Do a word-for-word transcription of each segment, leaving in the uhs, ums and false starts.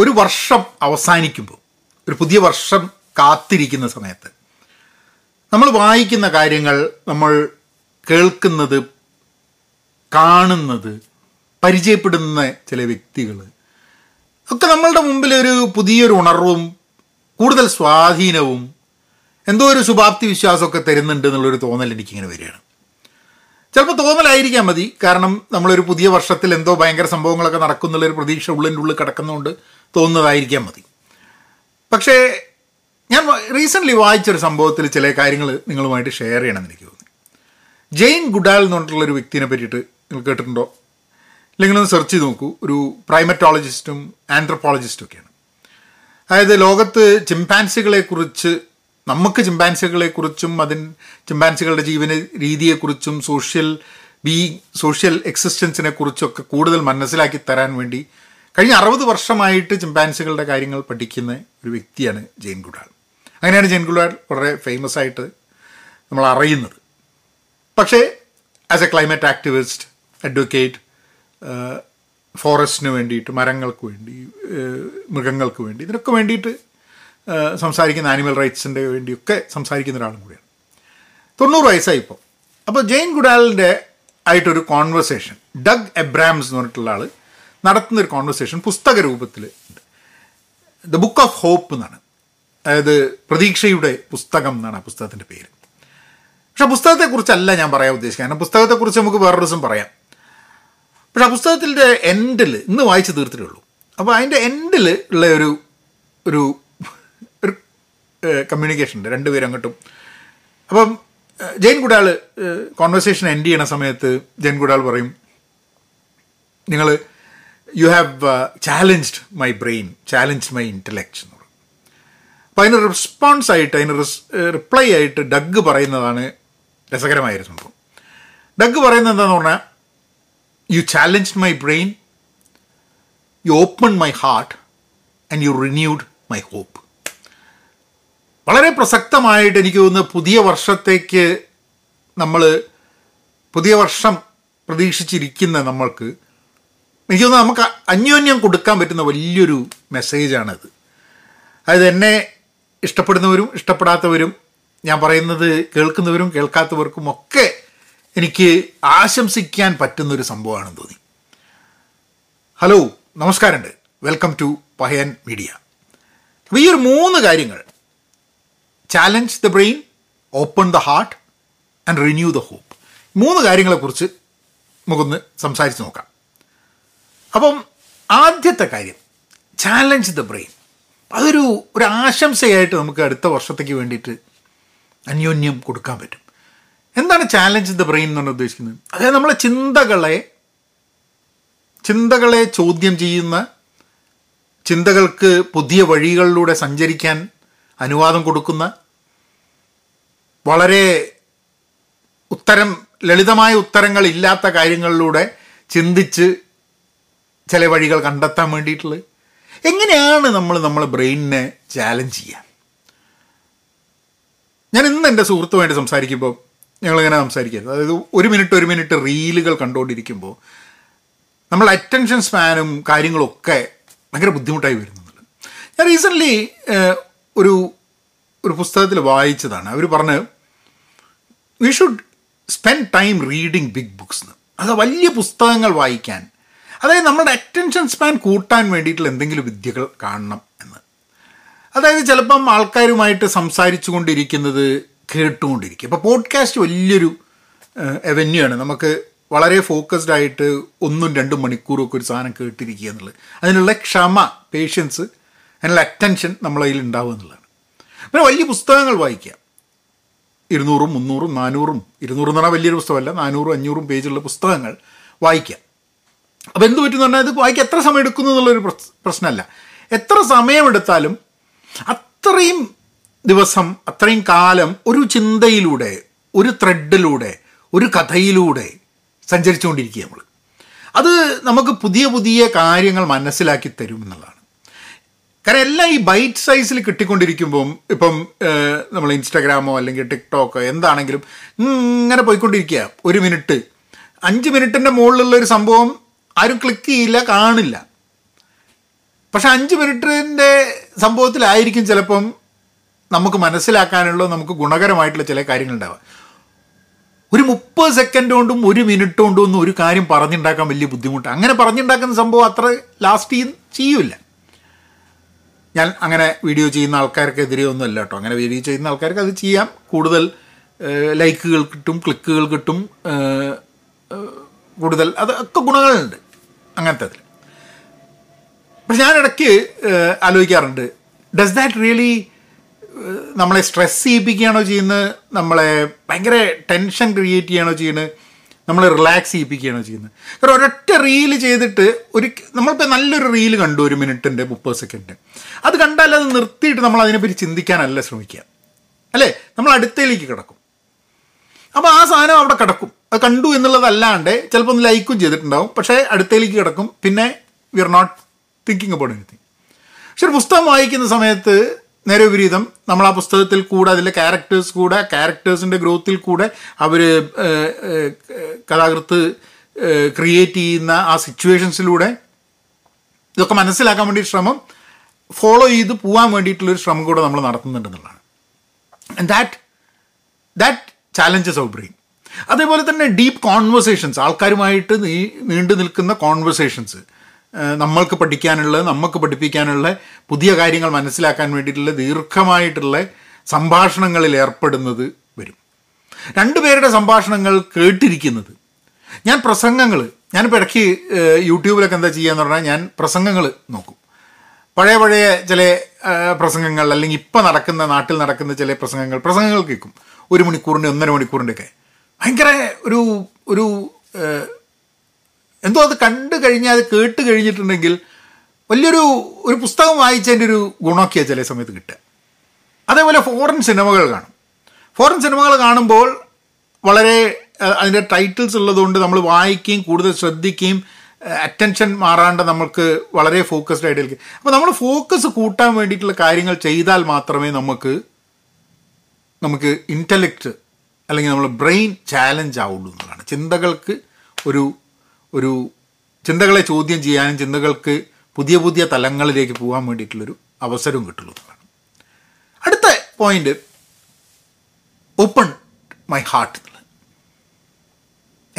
ഒരു വർഷം അവസാനിക്കുമ്പോൾ, ഒരു പുതിയ വർഷം കാത്തിരിക്കുന്ന സമയത്ത് നമ്മൾ വായിക്കുന്ന കാര്യങ്ങൾ, നമ്മൾ കേൾക്കുന്നത്, കാണുന്നത്, പരിചയപ്പെടുന്ന ചില വ്യക്തികൾ ഒക്കെ നമ്മളുടെ മുമ്പിൽ ഒരു പുതിയൊരു ഉണർവും കൂടുതൽ സ്വാധീനവും എന്തോ ഒരു ശുഭാപ്തി വിശ്വാസമൊക്കെ തരുന്നുണ്ട് എന്നുള്ളൊരു തോന്നൽ എനിക്കിങ്ങനെ വരികയാണ്. ചിലപ്പോൾ തോന്നലായിരിക്കാം മതി, കാരണം നമ്മളൊരു പുതിയ വർഷത്തിൽ എന്തോ ഭയങ്കര സംഭവങ്ങളൊക്കെ നടക്കുന്നുള്ളൊരു പ്രതീക്ഷ ഉള്ളിൻ്റെ ഉള്ളിൽ കിടക്കുന്നതുകൊണ്ട് തോന്നുന്നതായിരിക്കാം മതി. പക്ഷേ ഞാൻ റീസെൻ്റ്ലി വായിച്ചൊരു സംഭവത്തിൽ ചില കാര്യങ്ങൾ നിങ്ങളുമായിട്ട് ഷെയർ ചെയ്യണമെന്ന് എനിക്ക് തോന്നി. ജെയിൻ ഗുഡാൽ എന്ന് പറഞ്ഞിട്ടുള്ളൊരു വ്യക്തിനെ പറ്റിയിട്ട് നിങ്ങൾ കേട്ടിട്ടുണ്ടോ? ഇല്ലെങ്കിലൊന്ന് സെർച്ച് ചെയ്ത് നോക്കൂ. ഒരു പ്രൈമറ്റോളജിസ്റ്റും ആന്ത്രപ്പോളജിസ്റ്റും ഒക്കെയാണ്. അതായത് ലോകത്ത് ചിമ്പാൻസികളെക്കുറിച്ച്, നമുക്ക് ചിമ്പാൻസികളെക്കുറിച്ചും അതിൻ ചിമ്പാൻസികളുടെ ജീവന രീതിയെക്കുറിച്ചും സോഷ്യൽ ബീ സോഷ്യൽ എക്സിസ്റ്റൻസിനെക്കുറിച്ചൊക്കെ കൂടുതൽ മനസ്സിലാക്കി തരാൻ വേണ്ടി കഴിഞ്ഞ അറുപത് വർഷമായിട്ട് ചിമ്പാൻസികളുടെ കാര്യങ്ങൾ പഠിക്കുന്ന ഒരു വ്യക്തിയാണ് ജെയിൻ ഗുഡാൾ. അങ്ങനെയാണ് ജെയിൻ ഗുഡാൾ വളരെ ഫേമസ് ആയിട്ട് നമ്മൾ അറിയുന്നത്. പക്ഷേ as a climate activist, advocate, ഫോറസ്റ്റിന് വേണ്ടിയിട്ട്, മരങ്ങൾക്ക് വേണ്ടി, മൃഗങ്ങൾക്ക് വേണ്ടി, ഇതിനൊക്കെ വേണ്ടിയിട്ട് സംസാരിക്കുന്ന, ആനിമൽ റൈറ്റ്സിൻ്റെ വേണ്ടിയൊക്കെ സംസാരിക്കുന്ന ഒരാളും കൂടിയാണ്. തൊണ്ണൂറ് വയസ്സായി ഇപ്പോൾ. അപ്പോൾ ജെയിൻ ഗുഡാലിൻ്റെ ആയിട്ടൊരു കോൺവെർസേഷൻ ഡഗ് എബ്രാംസ് എന്ന് പറഞ്ഞിട്ടുള്ള ആൾ നടത്തുന്നൊരു കോൺവെർസേഷൻ പുസ്തക രൂപത്തിൽ ഉണ്ട്. ദ ബുക്ക് ഓഫ് ഹോപ്പ് എന്നാണ്, അതായത് പ്രതീക്ഷയുടെ പുസ്തകം എന്നാണ് ആ പുസ്തകത്തിൻ്റെ പേര്. പക്ഷെ ആ പുസ്തകത്തെക്കുറിച്ചല്ല ഞാൻ പറയാൻ ഉദ്ദേശിക്കുക, കാരണം പുസ്തകത്തെക്കുറിച്ച് നമുക്ക് വേറൊരു ദിവസം പറയാം. പക്ഷെ ആ പുസ്തകത്തിൻ്റെ എൻഡിൽ, ഇന്ന് വായിച്ച് തീർത്തിട്ടേ ഉള്ളൂ, അപ്പോൾ അതിൻ്റെ എൻഡിൽ ഉള്ള ഒരു ഒരു കമ്മ്യൂണിക്കേഷൻ ഉണ്ട് രണ്ടുപേരും അങ്ങോട്ടും. അപ്പം ജെയിൻ ഗുഡാൾ കോൺവെർസേഷൻ എൻഡ് ചെയ്യണ സമയത്ത് ജെയിൻ ഗുഡാൾ പറയും, നിങ്ങൾ you have challenged my brain, challenged my intellect എന്ന് പറയും. അപ്പോൾ അതിന് റെസ്പോൺസ് ആയിട്ട്, അതിന് റിസ് റിപ്ലൈ ആയിട്ട് ഡഗ് പറയുന്നതാണ് രസകരമായൊരു സംഭവം. ഡഗ് പറയുന്നത് എന്താണെന്ന് പറഞ്ഞാൽ, you challenged my brain, you open my heart and you renewed my hope. വളരെ പ്രസക്തമായിട്ട് എനിക്ക് തോന്നുന്നു. പുതിയ വർഷത്തേക്ക് നമ്മൾ, പുതിയ വർഷം പ്രതീക്ഷിച്ചിരിക്കുന്ന നമ്മൾക്ക്, എനിക്ക് തോന്നുന്നു നമുക്ക് അന്യോന്യം കൊടുക്കാൻ പറ്റുന്ന വലിയൊരു മെസ്സേജാണത്. അതായത് എന്നെ ഇഷ്ടപ്പെടുന്നവരും ഇഷ്ടപ്പെടാത്തവരും, ഞാൻ പറയുന്നത് കേൾക്കുന്നവരും കേൾക്കാത്തവർക്കും ഒക്കെ എനിക്ക് ആശംസിക്കാൻ പറ്റുന്നൊരു സംഭവമാണെന്ന് തോന്നി. ഹലോ, നമസ്കാരമുണ്ട്. Welcome to Pahayan media. അപ്പോൾ ഈ ഒരു മൂന്ന് കാര്യങ്ങൾ, challenge the brain, open the heart and renew the hope, മൂന്ന് കാര്യങ്ങളെക്കുറിച്ച് നമുക്കൊന്ന് സംസാരിച്ച് നോക്കാം. അപ്പം ആദ്യത്തെ കാര്യം, ചാലഞ്ച് ദ ബ്രെയിൻ, അതൊരു ഒരു ആശംസയായിട്ട് നമുക്ക് അടുത്ത വർഷത്തേക്ക് വേണ്ടിയിട്ട് അന്യോന്യം കൊടുക്കാൻ പറ്റും. എന്താണ് ചാലഞ്ച് ദ ബ്രെയിൻ എന്നാണ് ഉദ്ദേശിക്കുന്നത്? അതായത് നമ്മളെ ചിന്തകളെ ചിന്തകളെ ചോദ്യം ചെയ്യുന്ന, ചിന്തകൾക്ക് പുതിയ വഴികളിലൂടെ സഞ്ചരിക്കാൻ അനുവാദം കൊടുക്കുന്ന, വളരെ ഉത്തരം ലളിതമായ ഉത്തരങ്ങളില്ലാത്ത കാര്യങ്ങളിലൂടെ ചിന്തിച്ച് ചില വഴികൾ കണ്ടെത്താൻ വേണ്ടിയിട്ടുള്ളത്. എങ്ങനെയാണ് നമ്മൾ നമ്മളെ ബ്രെയിനിനെ ചാലഞ്ച് ചെയ്യുക? ഞാൻ ഇന്ന് എൻ്റെ സുഹൃത്തുമായിട്ട് സംസാരിക്കുമ്പോൾ ഞങ്ങളിങ്ങനെ സംസാരിക്കുന്നത്, അതായത് ഒരു മിനിറ്റ് ഒരു മിനിറ്റ് റീലുകൾ കണ്ടുകൊണ്ടിരിക്കുമ്പോൾ നമ്മളുടെ അറ്റൻഷൻ സ്പാനും കാര്യങ്ങളൊക്കെ ഭയങ്കര ബുദ്ധിമുട്ടായി വരുന്നുണ്ട്. ഞാൻ റീസെൻ്റ്ലി ഒരു ഒരു പുസ്തകത്തിൽ വായിച്ചതാണ്, അവർ പറഞ്ഞ് we should spend time reading big books എന്ന്. അത് വലിയ പുസ്തകങ്ങൾ വായിക്കാൻ, അതായത് നമ്മുടെ അറ്റൻഷൻ സ്പാൻ കൂട്ടാൻ വേണ്ടിയിട്ടുള്ള എന്തെങ്കിലും വിദ്യകൾ കാണണം എന്ന്. അതായത് ചിലപ്പം ആൾക്കാരുമായിട്ട് സംസാരിച്ചു കൊണ്ടിരിക്കുന്നത് കേട്ടുകൊണ്ടിരിക്കുക. ഇപ്പോൾ പോഡ്കാസ്റ്റ് വലിയൊരു അവന്യൂ ആണ് നമുക്ക് വളരെ ഫോക്കസ്ഡ് ആയിട്ട് ഒന്നും രണ്ടും മണിക്കൂറൊക്കെ ഒരു സാധനം കേട്ടിരിക്കുക എന്നുള്ളത്. അതിനുള്ള ക്ഷമ, പേഷ്യൻസ്, അതിനുള്ള അറ്റൻഷൻ നമ്മളതിൽ ഉണ്ടാവുക എന്നുള്ളതാണ്. പിന്നെ വലിയ പുസ്തകങ്ങൾ വായിക്കുക, ഇരുന്നൂറും മുന്നൂറും നാനൂറും, ഇരുന്നൂറ് എന്ന് പറഞ്ഞാൽ വലിയൊരു പുസ്തകമല്ല, നാനൂറും അഞ്ഞൂറും പേജുള്ള പുസ്തകങ്ങൾ വായിക്കുക. അപ്പോൾ എന്ത് പറ്റുമെന്ന് പറഞ്ഞാൽ, ഇത് വായിക്കുക എത്ര സമയം എടുക്കുന്നു എന്നുള്ളൊരു പ്രശ്നമല്ല, എത്ര സമയമെടുത്താലും അത്രയും ദിവസം, അത്രയും കാലം ഒരു ചിന്തയിലൂടെ, ഒരു ത്രെഡിലൂടെ, ഒരു കഥയിലൂടെ സഞ്ചരിച്ചു കൊണ്ടിരിക്കുക നമ്മൾ. അത് നമുക്ക് പുതിയ പുതിയ കാര്യങ്ങൾ മനസ്സിലാക്കി തരും എന്നുള്ളതാണ്. കാരണം എല്ലാം ഈ ബൈറ്റ് സൈസിൽ കിട്ടിക്കൊണ്ടിരിക്കുമ്പം, ഇപ്പം നമ്മൾ ഇൻസ്റ്റാഗ്രാമോ അല്ലെങ്കിൽ ടിക്ടോക്കോ എന്താണെങ്കിലും ഇങ്ങനെ പോയിക്കൊണ്ടിരിക്കുക. ഒരു മിനിറ്റ്, അഞ്ച് മിനിറ്റിൻ്റെ മുകളിലുള്ള ഒരു സംഭവം ആരും ക്ലിക്ക് ചെയ്യില്ല, കാണില്ല. പക്ഷെ അഞ്ച് മിനിറ്റിൻ്റെ സംഭവത്തിലായിരിക്കും ചിലപ്പം നമുക്ക് മനസ്സിലാക്കാനുള്ള നമുക്ക് ഗുണകരമായിട്ടുള്ള ചില കാര്യങ്ങളുണ്ടാവുക. ഒരു മുപ്പത് സെക്കൻഡ് കൊണ്ടും ഒരു മിനിറ്റ് കൊണ്ടും ഒന്നും ഒരു കാര്യം പറഞ്ഞുണ്ടാക്കാൻ വലിയ ബുദ്ധിമുട്ടാണ്. അങ്ങനെ പറഞ്ഞുണ്ടാക്കുന്ന സംഭവം അത്ര ലാസ്റ്റ് ചെയ്യൂല. ഞാൻ അങ്ങനെ വീഡിയോ ചെയ്യുന്ന ആൾക്കാർക്കെതിരെ ഒന്നും അല്ല കേട്ടോ. അങ്ങനെ വീഡിയോ ചെയ്യുന്ന ആൾക്കാർക്ക് അത് ചെയ്യാം, കൂടുതൽ ലൈക്കുകൾ കിട്ടും, ക്ലിക്കുകൾ കിട്ടും, കൂടുതൽ അതൊക്കെ ഗുണങ്ങളുണ്ട് അങ്ങനത്തെ അതിൽ. പക്ഷെ ഞാനിടയ്ക്ക് ആലോചിക്കാറുണ്ട്, ഡസ് ദാറ്റ് റിയലി നമ്മളെ സ്ട്രെസ് ചെയ്യിപ്പിക്കുകയാണോ ചെയ്യുന്നത്, നമ്മളെ ഭയങ്കര ടെൻഷൻ ക്രിയേറ്റ് ചെയ്യുകയാണോ ചെയ്യുന്നത്, നമ്മളെ റിലാക്സ് ചെയ്യിപ്പിക്കുകയാണോ ചെയ്യുന്നത്? കാരണം ഒരൊറ്റ റീല് ചെയ്തിട്ട് ഒരു നമ്മളിപ്പോൾ നല്ലൊരു റീല് കണ്ടു, ഒരു മിനിറ്റിൻ്റെ മുപ്പത് സെക്കൻഡ്, അത് കണ്ടാൽ അത് നിർത്തിയിട്ട് നമ്മൾ അതിനെപ്പറ്റി ചിന്തിക്കാനല്ല ശ്രമിക്കുക, അല്ലേ? നമ്മൾ അടുത്തയിലേക്ക് കിടക്കും. അപ്പോൾ ആ സാധനം അവിടെ കിടക്കും. അത് കണ്ടു എന്നുള്ളതല്ലാണ്ട് ചിലപ്പോൾ ഒന്ന് ലൈക്കും ചെയ്തിട്ടുണ്ടാവും, പക്ഷേ അടുത്തയിലേക്ക് കിടക്കും. പിന്നെ we are not thinking about anything. പക്ഷെ ഒരു പുസ്തകം വായിക്കുന്ന സമയത്ത് നേരെ വിപരീതം, നമ്മൾ ആ പുസ്തകത്തിൽ കൂടെ അതിലെ ക്യാരക്ടേഴ്സ് കൂടെ ക്യാരക്ടേഴ്സിൻ്റെ ഗ്രോത്തിൽ കൂടെ അവർ കഥാകൃത്ത് ക്രിയേറ്റ് ചെയ്യുന്ന ആ സിറ്റുവേഷൻസിലൂടെ ഇതൊക്കെ മനസ്സിലാക്കാൻ വേണ്ടി ശ്രമം ഫോളോ ചെയ്ത് പോകാൻ വേണ്ടിയിട്ടുള്ളൊരു ശ്രമം കൂടെ നമ്മൾ നടത്തുന്നുണ്ടെന്നുള്ളതാണ്. And that that challenges our brain. അതേപോലെ തന്നെ ഡീപ്പ് കോൺവെർസേഷൻസ്, ആൾക്കാരുമായിട്ട് നീ നീണ്ടു നിൽക്കുന്ന കോൺവെർസേഷൻസ്, നമ്മൾക്ക് പഠിക്കാനുള്ള നമുക്ക് പഠിപ്പിക്കാനുള്ള പുതിയ കാര്യങ്ങൾ മനസ്സിലാക്കാൻ വേണ്ടിയിട്ടുള്ള ദീർഘമായിട്ടുള്ള സംഭാഷണങ്ങളിൽ ഏർപ്പെടുന്നത് വരും. രണ്ടുപേരുടെ സംഭാഷണങ്ങൾ കേട്ടിരിക്കുന്നത്. ഞാൻ പ്രസംഗങ്ങൾ, ഞാനിപ്പോൾ ഇടയ്ക്ക് യൂട്യൂബിലൊക്കെ എന്താ ചെയ്യുകയെന്ന് പറഞ്ഞാൽ ഞാൻ പ്രസംഗങ്ങൾ നോക്കും. പഴയ പഴയ ചില പ്രസംഗങ്ങൾ, അല്ലെങ്കിൽ ഇപ്പം നടക്കുന്ന നാട്ടിൽ നടക്കുന്ന ചില പ്രസംഗങ്ങൾ പ്രസംഗങ്ങൾ കേൾക്കും. ഒരു മണിക്കൂറിൻ്റെ ഒന്നര മണിക്കൂറിൻ്റെയൊക്കെ ഭയങ്കര ഒരു ഒരു എന്തോ അത് കണ്ടു കഴിഞ്ഞാൽ അത് കേട്ട് കഴിഞ്ഞിട്ടുണ്ടെങ്കിൽ വലിയൊരു ഒരു പുസ്തകം വായിച്ചതിൻ്റെ ഒരു ഗുണമൊക്കെയാണ് ചില സമയത്ത് കിട്ടുക. അതേപോലെ ഫോറിൻ സിനിമകൾ കാണും. ഫോറിൻ സിനിമകൾ കാണുമ്പോൾ വളരെ അതിൻ്റെ ടൈറ്റിൽസ് ഉള്ളതുകൊണ്ട് നമ്മൾ വായിക്കുകയും കൂടുതൽ ശ്രദ്ധിക്കുകയും അറ്റൻഷൻ മാറാണ്ട് നമുക്ക് വളരെ ഫോക്കസ്ഡ് ആയിട്ട് ഇരിക്കും. അപ്പോൾ നമ്മൾ ഫോക്കസ് കൂട്ടാൻ വേണ്ടിയിട്ടുള്ള കാര്യങ്ങൾ ചെയ്താൽ മാത്രമേ നമുക്ക് നമുക്ക് ഇൻ്റലക്റ്റ് അല്ലെങ്കിൽ നമ്മൾ ബ്രെയിൻ ചാലഞ്ച് ആവുള്ളൂ എന്നുള്ളതാണ്. ചിന്തകൾക്ക് ഒരു ഒരു ചിന്തകളെ ചോദ്യം ചെയ്യാനും ചിന്തകൾക്ക് പുതിയ പുതിയ തലങ്ങളിലേക്ക് പോകാൻ വേണ്ടിയിട്ടുള്ളൊരു അവസരവും കിട്ടുള്ളൂ എന്നുള്ളതാണ്. അടുത്ത പോയിൻ്റ്, ഓപ്പൺ മൈ ഹാർട്ട് എന്നുള്ളത്,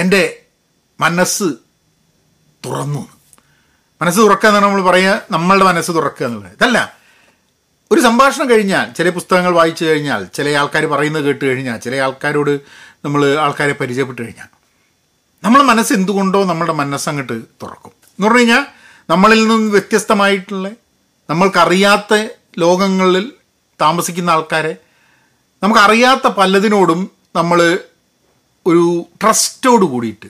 എൻ്റെ മനസ്സ് തുറന്നു. മനസ്സ് തുറക്കുക എന്ന് നമ്മൾ പറയുക, നമ്മളുടെ മനസ്സ് തുറക്കുക എന്നുള്ളത് ഇതല്ല. ഒരു സംഭാഷണം കഴിഞ്ഞാൽ, ചില പുസ്തകങ്ങൾ വായിച്ചു കഴിഞ്ഞാൽ, ചില ആൾക്കാർ പറയുന്നത് കേട്ട് കഴിഞ്ഞാൽ, ചില ആൾക്കാരോട് നമ്മൾ ആൾക്കാരെ പരിചയപ്പെട്ട് കഴിഞ്ഞാൽ നമ്മുടെ മനസ്സ് എന്തുകൊണ്ടോ നമ്മുടെ മനസ്സങ്ങോട്ട് തുറക്കും. എന്ന് പറഞ്ഞു കഴിഞ്ഞാൽ നമ്മളിൽ നിന്നും വ്യത്യസ്തമായിട്ടുള്ള നമ്മൾക്കറിയാത്ത ലോകങ്ങളിൽ താമസിക്കുന്ന ആൾക്കാരെ, നമുക്കറിയാത്ത പലതിനോടും നമ്മൾ ഒരു ട്രസ്റ്റോട് കൂടിയിട്ട്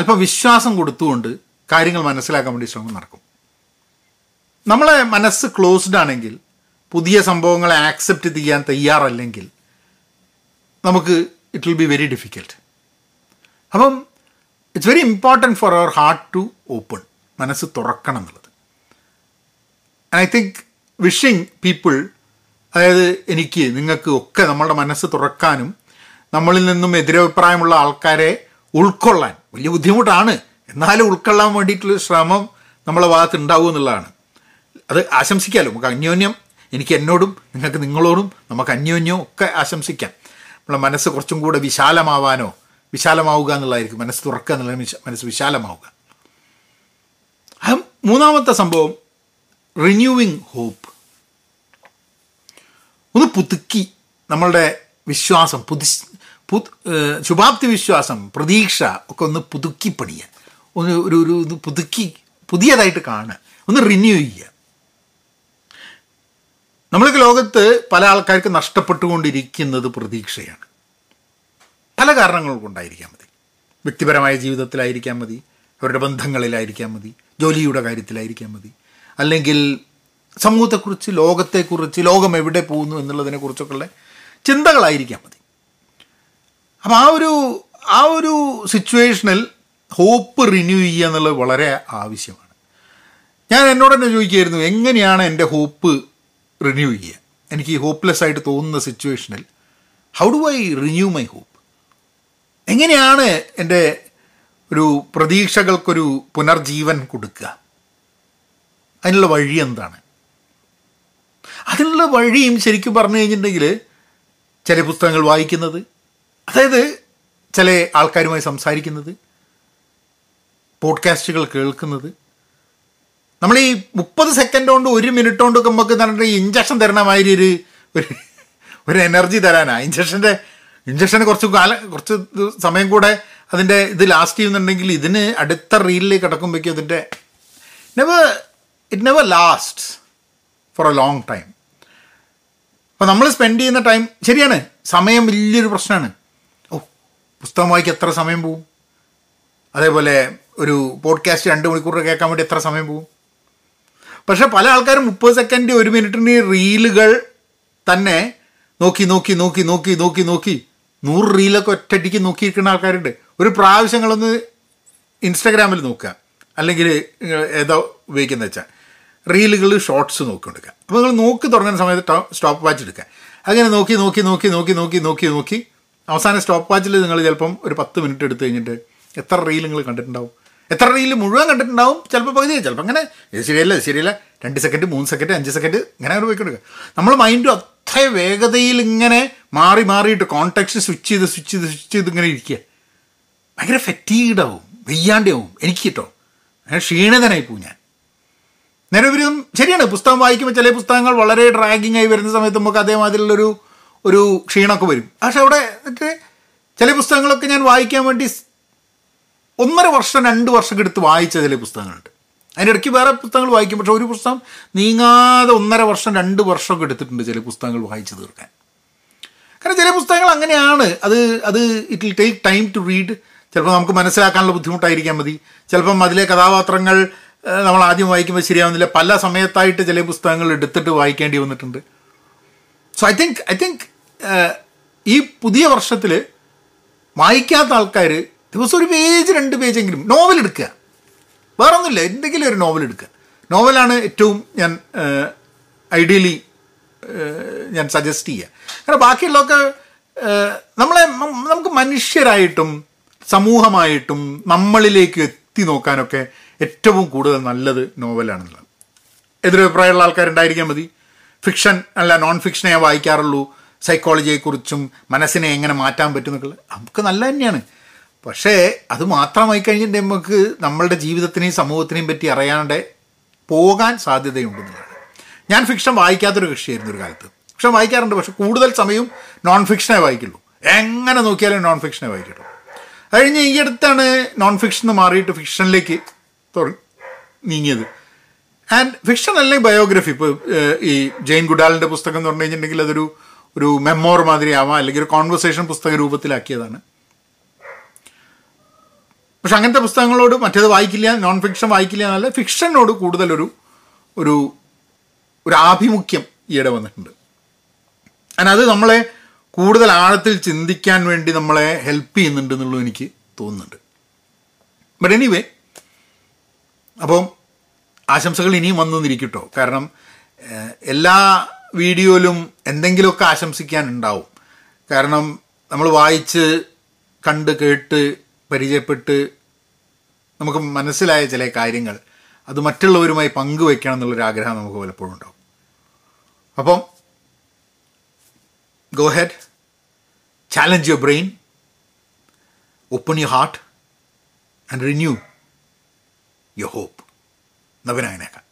അല്പം വിശ്വാസം കൊടുത്തുകൊണ്ട് കാര്യങ്ങൾ മനസ്സിലാക്കാൻ വേണ്ടി ശ്രമം നടക്കും. നമ്മളെ മനസ്സ് ക്ലോസ്ഡ് ആണെങ്കിൽ, പുതിയ സംഭവങ്ങളെ ആക്സെപ്റ്റ് ചെയ്യാൻ തയ്യാറല്ലെങ്കിൽ നമുക്ക് it will be very difficult. അപ്പം it's very important for our heart to open, മനസ്സ് തുറക്കണം എന്നുള്ളത്. ഐ തിങ്ക് വിഷിംഗ് പീപ്പിൾ, അതായത് എനിക്ക് നിങ്ങൾക്ക് ഒക്കെ നമ്മളുടെ മനസ്സ് തുറക്കാനും നമ്മളിൽ നിന്നും എതിരഭിപ്രായമുള്ള ആൾക്കാരെ ഉൾക്കൊള്ളാൻ, വലിയ ബുദ്ധിമുട്ടാണ് എന്നാലും ഉൾക്കൊള്ളാൻ വേണ്ടിയിട്ടുള്ള ശ്രമം നമ്മളെ ഭാഗത്ത് ഉണ്ടാവും എന്നുള്ളതാണ്. അത് ആശംസിക്കാമല്ലോ, നമുക്ക് അന്യോന്യം, എനിക്ക് എന്നോടും നിങ്ങൾക്ക് നിങ്ങളോടും നമുക്ക് അന്യോന്യം ഒക്കെ ആശംസിക്കാം. നമ്മളെ മനസ്സ് കുറച്ചും കൂടെ വിശാലമാവാനോ വിശാലമാവുക എന്നുള്ളതായിരിക്കും, മനസ്സ് തുറക്കുക എന്നുള്ള മനസ്സ് വിശാലമാവുക. മൂന്നാമത്തെ സംഭവം, റിന്യൂവിങ് ഹോപ്പ്, ഒന്ന് പുതുക്കി നമ്മളുടെ വിശ്വാസം, പുതു ശുഭാപ്തി വിശ്വാസം, പ്രതീക്ഷ ഒക്കെ ഒന്ന് പുതുക്കി പണിയുക, ഒന്ന് ഒരു ഒരു ഒന്ന് പുതുക്കി പുതിയതായിട്ട് കാണുക, ഒന്ന് റിന്യൂ ചെയ്യുക. നമ്മളൊക്കെ ലോകത്ത് പല ആൾക്കാർക്ക് നഷ്ടപ്പെട്ടുകൊണ്ടിരിക്കുന്നത് പ്രതീക്ഷയാണ്. പല കാരണങ്ങൾ കൊണ്ടായിരിക്കാം മതി, വ്യക്തിപരമായ ജീവിതത്തിലായിരിക്കാം മതി, അവരുടെ ബന്ധങ്ങളിലായിരിക്കാം മതി, ജോലിയുടെ കാര്യത്തിലായിരിക്കാം മതി, അല്ലെങ്കിൽ സമൂഹത്തെക്കുറിച്ച്, ലോകത്തെക്കുറിച്ച്, ലോകം എവിടെ പോകുന്നു എന്നുള്ളതിനെക്കുറിച്ചൊക്കെയുള്ള ചിന്തകളായിരിക്കാം മതി. അപ്പം ആ ഒരു ആ ഒരു സിറ്റുവേഷനിൽ ഹോപ്പ് റിന്യൂ ചെയ്യുക എന്നുള്ളത് വളരെ ആവശ്യമാണ്. ഞാൻ എന്നോട് തന്നെ ചോദിക്കുകയായിരുന്നു, എങ്ങനെയാണ് എൻ്റെ ഹോപ്പ് റിന്യൂ ചെയ്യുക? എനിക്ക് ഈ ഹോപ്പ്ലെസ് ആയിട്ട് തോന്നുന്ന സിറ്റുവേഷനിൽ how do I renew my hope? എങ്ങനെയാണ് എൻ്റെ ഒരു പ്രതീക്ഷകൾക്കൊരു പുനർജീവൻ കൊടുക്കുക? അതിനുള്ള വഴി എന്താണ്? അതിനുള്ള വഴിയും ശരിക്കും പറഞ്ഞു കഴിഞ്ഞിട്ടുണ്ടെങ്കിൽ ചില പുസ്തകങ്ങൾ വായിക്കുന്നത്, അതായത് ചില ആൾക്കാരുമായി സംസാരിക്കുന്നത്, പോഡ്കാസ്റ്റുകൾ കേൾക്കുന്നത്. നമ്മൾ ഈ മുപ്പത് സെക്കൻഡ് കൊണ്ട് ഒരു മിനിറ്റ് കൊണ്ട് നമുക്ക് തന്നെ ഇഞ്ചക്ഷൻ തരണമാതിരി ഒരു ഒരു എനർജി തരാനാണ്. ഇഞ്ചക്ഷൻ്റെ ഇഞ്ചക്ഷന് കുറച്ച് കാലം കുറച്ച് സമയം കൂടെ അതിൻ്റെ ഇത് ലാസ്റ്റ് ചെയ്യുന്നുണ്ടെങ്കിൽ ഇതിന് അടുത്ത റീലിൽ കിടക്കുമ്പോഴേക്കും അതിൻ്റെ never it never last for a long time. അപ്പോൾ നമ്മൾ സ്പെൻഡ് ചെയ്യുന്ന ടൈം ശരിയാണ്, സമയം വലിയൊരു പ്രശ്നമാണ്. ഓ, പുസ്തകം വായിക്കാൻ എത്ര സമയം പോവും, അതേപോലെ ഒരു പോഡ്കാസ്റ്റ് രണ്ട് മണിക്കൂർ കേൾക്കാൻ വേണ്ടി എത്ര സമയം പോവും. പക്ഷേ പല ആൾക്കാരും മുപ്പത് സെക്കൻഡ് ഒരു മിനിറ്റിൻ്റെ റീലുകൾ തന്നെ നോക്കി നോക്കി നോക്കി നോക്കി നോക്കി നോക്കി നൂറ് റീലൊക്കെ ഒറ്റയടിക്ക് നോക്കിയിരിക്കുന്ന ആൾക്കാരുണ്ട്. ഒരു പ്രാവശ്യം നിങ്ങളൊന്ന് ഇൻസ്റ്റാഗ്രാമിൽ നോക്കുക, അല്ലെങ്കിൽ ഏതാ ഉപയോഗിക്കുന്നത് വെച്ചാൽ റീലുകൾ ഷോർട്സ് നോക്കിക്കൊണ്ടിരിക്കുക. അപ്പോൾ നിങ്ങൾ നോക്കി തുടങ്ങുന്ന സമയത്ത് സ്റ്റോപ്പ് വാച്ച് എടുക്കുക. അങ്ങനെ നോക്കി നോക്കി നോക്കി നോക്കി നോക്കി നോക്കി നോക്കി അവസാനം സ്റ്റോപ്പ് വാച്ചിൽ നിങ്ങൾ ചിലപ്പം ഒരു പത്ത് മിനിറ്റ് എടുത്തു കഴിഞ്ഞിട്ട് എത്ര റീൽ നിങ്ങൾ കണ്ടിട്ടുണ്ടാവും, എത്ര റീൽ മുഴുവൻ കണ്ടിട്ടുണ്ടാവും, ചിലപ്പോൾ പകുതി, ചിലപ്പോൾ അങ്ങനെ ശരിയല്ല ശരിയല്ല രണ്ട് സെക്കൻഡ് മൂന്ന് സെക്കൻഡ് അഞ്ച് സെക്കൻഡ് ഇങ്ങനെ അങ്ങനെ പോയിക്കൊടുക്കുക. നമ്മൾ മൈൻഡ് അത്ര വേഗതയിൽ ഇങ്ങനെ മാറി മാറിയിട്ട് കോൺടാക്ട് സ്വിച്ച് ചെയ്ത് സ്വിച്ച് ചെയ്ത് സ്വിച്ച് ചെയ്ത് ഇങ്ങനെ ഇരിക്കുക. ഭയങ്കര ഫെറ്റീഡാവും, വെയ്യാണ്ടാവും. എനിക്ക് കിട്ടോ അങ്ങനെ ക്ഷീണിതനായി പോകും ഞാൻ നേരെ ഇവരും. ശരിയാണ്, പുസ്തകം വായിക്കുമ്പോൾ ചില പുസ്തകങ്ങൾ വളരെ ഡ്രാഗിങ് ആയി വരുന്ന സമയത്ത് നമുക്ക് അതേമാതിരിയുള്ളൊരു ഒരു ക്ഷീണമൊക്കെ വരും. പക്ഷെ അവിടെ ചില പുസ്തകങ്ങളൊക്കെ ഞാൻ വായിക്കാൻ വേണ്ടി ഒന്നര വർഷം രണ്ട് വർഷം എടുത്ത് വായിച്ച ചില പുസ്തകങ്ങളുണ്ട്. അതിൻ്റെ ഇടയ്ക്ക് വേറെ പുസ്തകങ്ങൾ വായിക്കും, പക്ഷെ ഒരു പുസ്തകം നീങ്ങാതെ ഒന്നര വർഷം രണ്ട് വർഷമൊക്കെ എടുത്തിട്ടുണ്ട് ചില പുസ്തകങ്ങൾ വായിച്ചു തീർക്കാൻ. കാരണം ചില പുസ്തകങ്ങൾ അങ്ങനെയാണ്, അത് അത് it will take time to read. ചിലപ്പോൾ നമുക്ക് മനസ്സിലാക്കാനുള്ള ബുദ്ധിമുട്ടായിരിക്കാൻ മതി, ചിലപ്പം അതിലെ കഥാപാത്രങ്ങൾ നമ്മൾ ആദ്യം വായിക്കുമ്പോൾ ശരിയാവുന്നില്ല. പല സമയത്തായിട്ട് ചില പുസ്തകങ്ങൾ എടുത്തിട്ട് വായിക്കേണ്ടി വന്നിട്ടുണ്ട്. So I think I think ഈ പുതിയ വർഷത്തിൽ വായിക്കാത്ത ആൾക്കാർ ദിവസം ഒരു പേജ് രണ്ട് പേജെങ്കിലും നോവലെടുക്കുക, വേറെ ഒന്നുമില്ല, എന്തെങ്കിലും ഒരു നോവലെടുക്കുക. നോവലാണ് ഏറ്റവും ഞാൻ ഐഡിയലി ഞാൻ സജസ്റ്റ് ചെയ്യുക. കാരണം ബാക്കിയുള്ളതൊക്കെ നമ്മളെ നമുക്ക് മനുഷ്യരായിട്ടും സമൂഹമായിട്ടും നമ്മളിലേക്ക് എത്തി നോക്കാനൊക്കെ ഏറ്റവും കൂടുതൽ നല്ലത് നോവലാണെന്നുള്ളത്. എതിരഭിപ്രായമുള്ള ആൾക്കാരുണ്ടായിരിക്കാൻ മതി. ഫിക്ഷൻ അല്ല നോൺ ഫിക്ഷനെ വായിക്കാറുള്ളൂ, സൈക്കോളജിയെക്കുറിച്ചും മനസ്സിനെ എങ്ങനെ മാറ്റാൻ പറ്റുമെന്നൊക്കെ നമുക്ക് നല്ല തന്നെയാണ്. പക്ഷേ അത് മാത്രമായി കഴിഞ്ഞിട്ട് നമുക്ക് നമ്മളുടെ ജീവിതത്തിനെയും സമൂഹത്തിനെയും പറ്റി അറിയാണ്ട് പോകാൻ സാധ്യതയുണ്ടെന്നുള്ളതാണ്. ഞാൻ ഫിക്ഷൻ വായിക്കാത്തൊരു കൃഷിയായിരുന്നു ഒരു കാലത്ത്. ഫിക്ഷൻ വായിക്കാറുണ്ട്, പക്ഷെ കൂടുതൽ സമയവും നോൺ ഫിക്ഷനെ വായിക്കുള്ളൂ. എങ്ങനെ നോക്കിയാലും നോൺ ഫിക്ഷനെ വായിക്കുള്ളൂ. അത് കഴിഞ്ഞ് ഈ അടുത്താണ് നോൺ ഫിക്ഷൻ മാറിയിട്ട് ഫിക്ഷനിലേക്ക് നീങ്ങിയത്. ആൻഡ് ഫിക്ഷൻ അല്ലെങ്കിൽ ബയോഗ്രഫി, ഇപ്പോൾ ഈ ജെയിൻ ഗുഡാലിൻ്റെ പുസ്തകം എന്ന് പറഞ്ഞു കഴിഞ്ഞിട്ടുണ്ടെങ്കിൽ അതൊരു ഒരു മെമ്മോർ മാതിരി ആവാം, അല്ലെങ്കിൽ ഒരു കോൺവെർസേഷൻ പുസ്തക രൂപത്തിലാക്കിയതാണ്. പക്ഷെ അങ്ങനത്തെ പുസ്തകങ്ങളോട് മറ്റേത് വായിക്കില്ല, നോൺ ഫിക്ഷൻ വായിക്കില്ല എന്നല്ല, ഫിക്ഷനോട് കൂടുതലൊരു ഒരു ഒരു ആഭിമുഖ്യം ഈയിടെ വന്നിട്ടുണ്ട്. കാരണം അത് നമ്മളെ കൂടുതൽ ആഴത്തിൽ ചിന്തിക്കാൻ വേണ്ടി നമ്മളെ ഹെൽപ്പ് ചെയ്യുന്നുണ്ട് എന്നുള്ളത് എനിക്ക് തോന്നുന്നുണ്ട്. ബട്ട് എനിവേ, അപ്പോൾ ആശംസകൾ ഇനിയും വന്നുവന്നിരിക്കട്ടോ. കാരണം എല്ലാ വീഡിയോയിലും എന്തെങ്കിലുമൊക്കെ ആശംസിക്കാനുണ്ടാവും. കാരണം നമ്മൾ വായിച്ച് കണ്ട് കേട്ട് പരിചയപ്പെട്ട് നമുക്ക് മനസ്സിലായ ചില കാര്യങ്ങൾ അത് മറ്റുള്ളവരുമായി പങ്കുവയ്ക്കണം എന്നുള്ളൊരാഗ്രഹം നമുക്ക് പലപ്പോഴും ഉണ്ടാവും. അപ്പം go head, challenge your brain, open your heart and renew your hope. നവനായനേക്കാം.